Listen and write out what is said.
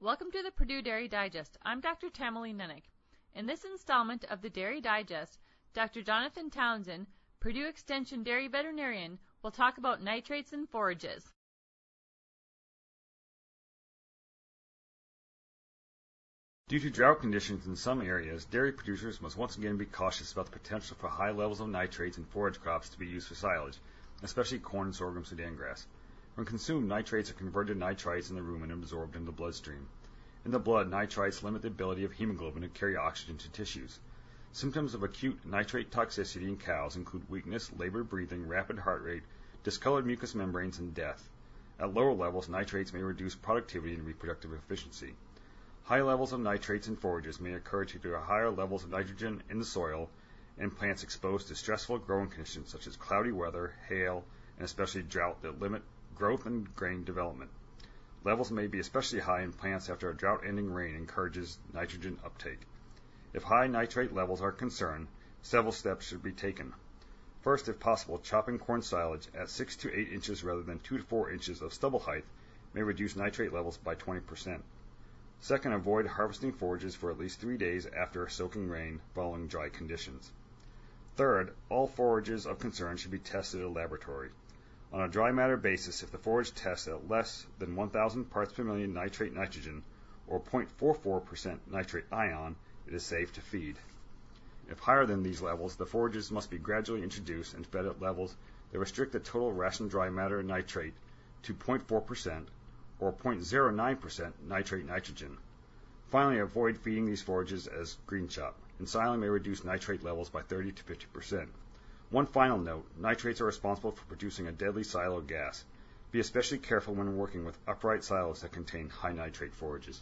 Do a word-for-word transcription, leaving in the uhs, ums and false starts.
Welcome to the Purdue Dairy Digest. I'm Doctor Tamalee Nunnick. In this installment of the Dairy Digest, Doctor Jonathan Townsend, Purdue Extension Dairy Veterinarian, will talk about nitrates and forages. Due to drought conditions in some areas, dairy producers must once again be cautious about the potential for high levels of nitrates in forage crops to be used for silage, especially corn, sorghum, Sudan grass. When consumed, nitrates are converted to nitrites in the rumen and absorbed into the bloodstream. In the blood, nitrites limit the ability of hemoglobin to carry oxygen to tissues. Symptoms of acute nitrate toxicity in cows include weakness, labored breathing, rapid heart rate, discolored mucous membranes, and death. At lower levels, nitrates may reduce productivity and reproductive efficiency. High levels of nitrates in forages may occur due to higher levels of nitrogen in the soil and plants exposed to stressful growing conditions such as cloudy weather, hail, and especially drought that limit growth and grain development. Levels may be especially high in plants after a drought-ending rain encourages nitrogen uptake. If high nitrate levels are a concern, several steps should be taken. First, if possible, chopping corn silage at six to eight inches rather than two to four inches of stubble height may reduce nitrate levels by twenty percent. Second, avoid harvesting forages for at least three days after soaking rain following dry conditions. Third, all forages of concern should be tested at a laboratory. On a dry matter basis, if the forage tests at less than one thousand parts per million nitrate nitrogen or zero point four four percent nitrate ion, it is safe to feed. If higher than these levels, the forages must be gradually introduced and fed at levels that restrict the total ration dry matter nitrate to zero point four percent or zero point zero nine percent nitrate nitrogen. Finally, avoid feeding these forages as green chop, and siling may reduce nitrate levels by thirty to fifty percent. One final note, nitrates are responsible for producing a deadly silo gas. Be especially careful when working with upright silos that contain high nitrate forages.